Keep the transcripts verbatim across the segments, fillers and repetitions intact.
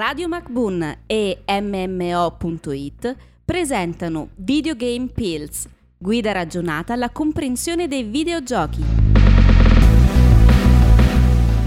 Radio MacBoon e M M O punto it presentano Videogame Pills, guida ragionata alla comprensione dei videogiochi.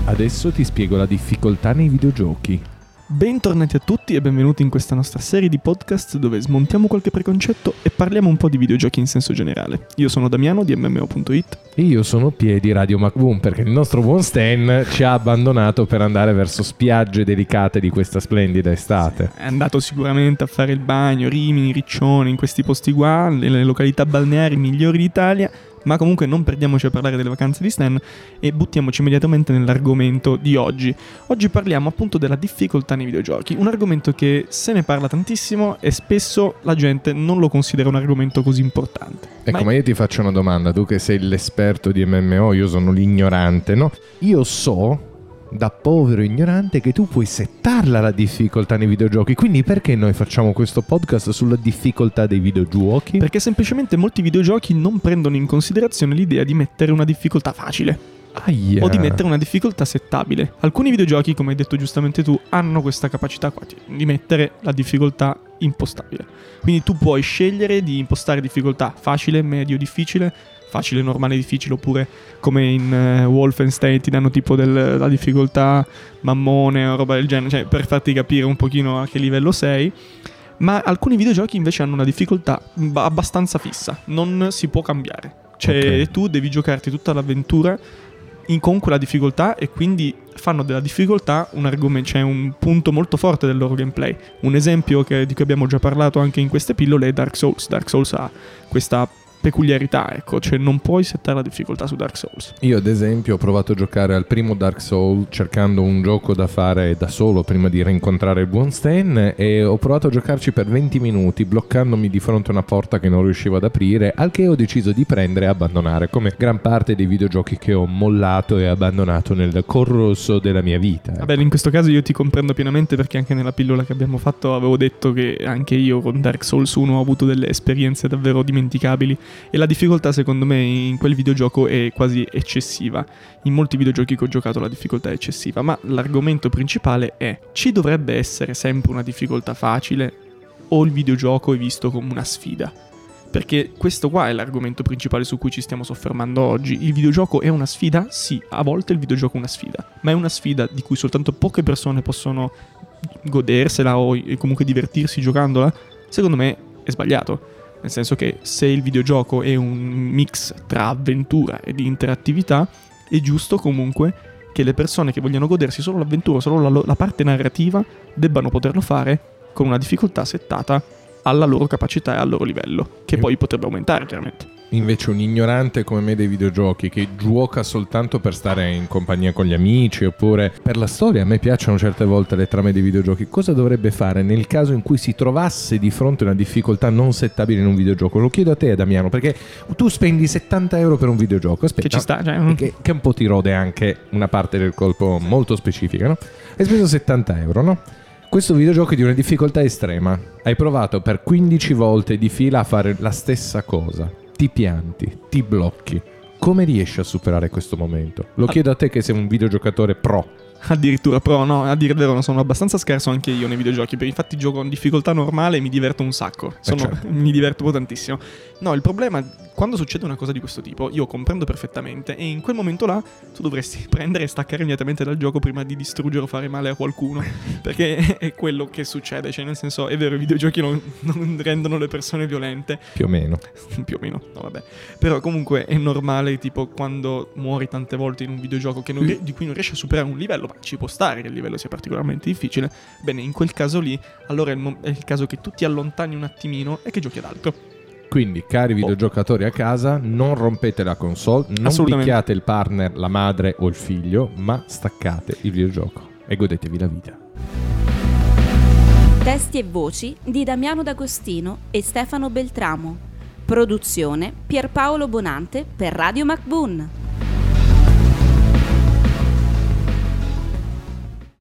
Adesso ti spiego la difficoltà nei videogiochi. Bentornati a tutti e benvenuti in questa nostra serie di podcast dove smontiamo qualche preconcetto e parliamo un po' di videogiochi in senso generale. Io sono Damiano di M M O punto it. E io sono Pie di Radio MacBoon, perché il nostro buon Stan ci ha abbandonato per andare verso spiagge delicate di questa splendida estate. Sì, è andato sicuramente a fare il bagno, Rimini, Riccione, in questi posti qua, nelle località balneari migliori d'Italia. Ma comunque non perdiamoci a parlare delle vacanze di Stan e buttiamoci immediatamente nell'argomento di oggi. Oggi parliamo appunto della difficoltà nei videogiochi, un argomento che se ne parla tantissimo e spesso la gente non lo considera un argomento così importante. Ecco, ma, ma io ti faccio una domanda, tu che sei l'esperto di M M O, io sono l'ignorante, no? Io so, da povero ignorante, che tu puoi settarla la difficoltà nei videogiochi, quindi perché noi facciamo questo podcast sulla difficoltà dei videogiochi? Perché semplicemente molti videogiochi non prendono in considerazione l'idea di mettere una difficoltà facile. Aia. O di mettere una difficoltà settabile. Alcuni videogiochi, come hai detto giustamente tu, hanno questa capacità qua di mettere la difficoltà impostabile. Quindi tu puoi scegliere di impostare difficoltà facile, medio, difficile, facile, normale, difficile, oppure come in uh, Wolfenstein ti danno tipo del, la difficoltà mammone o roba del genere, cioè per farti capire un pochino a che livello sei. Ma alcuni videogiochi invece hanno una difficoltà abbastanza fissa, non si può cambiare, cioè okay, tu devi giocarti tutta l'avventura in, con quella difficoltà, e quindi fanno della difficoltà un argomento, cioè un punto molto forte del loro gameplay. Un esempio che, di cui abbiamo già parlato anche in queste pillole, è Dark Souls. Dark Souls ha questa peculiarità, ecco, cioè non puoi settare la difficoltà su Dark Souls. Io ad esempio ho provato a giocare al primo Dark Souls cercando un gioco da fare da solo prima di rincontrare il buon Stan, e ho provato a giocarci per venti minuti bloccandomi di fronte a una porta che non riuscivo ad aprire, al che ho deciso di prendere e abbandonare, come gran parte dei videogiochi che ho mollato e abbandonato nel corso della mia vita. Vabbè, in questo caso io ti comprendo pienamente, perché anche nella pillola che abbiamo fatto avevo detto che anche io con Dark Souls uno ho avuto delle esperienze davvero dimenticabili. E la difficoltà secondo me in quel videogioco è quasi eccessiva. In molti videogiochi che ho giocato la difficoltà è eccessiva. Ma l'argomento principale è: ci dovrebbe essere sempre una difficoltà facile, o il videogioco è visto come una sfida? Perché questo qua è l'argomento principale su cui ci stiamo soffermando oggi. Il videogioco è una sfida? Sì, a volte il videogioco è una sfida, ma è una sfida di cui soltanto poche persone possono godersela o comunque divertirsi giocandola. Secondo me è sbagliato, nel senso che se il videogioco è un mix tra avventura ed interattività, è giusto comunque che le persone che vogliono godersi solo l'avventura, solo la, la parte narrativa, debbano poterlo fare con una difficoltà settata alla loro capacità e al loro livello, che poi potrebbe aumentare chiaramente. Invece un ignorante come me dei videogiochi, che gioca soltanto per stare in compagnia con gli amici oppure per la storia, a me piacciono certe volte le trame dei videogiochi, cosa dovrebbe fare nel caso in cui si trovasse di fronte a una difficoltà non settabile in un videogioco? Lo chiedo a te, Damiano, perché tu spendi settanta euro per un videogioco, aspetta, che ci sta, cioè... che, che un po' ti rode anche una parte del colpo molto specifica, no? Hai speso settanta euro, no? Questo videogioco è di una difficoltà estrema, hai provato per quindici volte di fila a fare la stessa cosa, ti pianti, ti blocchi, come riesci a superare questo momento? Lo chiedo a te che sei un videogiocatore pro. Addirittura pro, no, a dire vero sono abbastanza scarso anche io nei videogiochi, perché infatti gioco in difficoltà normale e mi diverto un sacco, sono, certo. mi diverto tantissimo. No, il problema è quando succede una cosa di questo tipo, io comprendo perfettamente, e in quel momento là tu dovresti prendere e staccare immediatamente dal gioco prima di distruggere o fare male a qualcuno, perché è quello che succede, cioè nel senso, è vero, i videogiochi non, non rendono le persone violente. Più o meno. Più o meno, no vabbè. Però comunque è normale, tipo quando muori tante volte in un videogioco che non, di cui non riesci a superare un livello, ci può stare che il livello sia particolarmente difficile. Bene, in quel caso lì, allora è il, mo- è il caso che tu ti allontani un attimino e che giochi ad altro. Quindi, cari videogiocatori a casa, non rompete la console, non picchiate il partner, la madre o il figlio, ma staccate il videogioco e godetevi la vita. Testi e voci di Damiano D'Agostino e Stefano Beltramo. Produzione Pierpaolo Bonante per Radio MacBoon.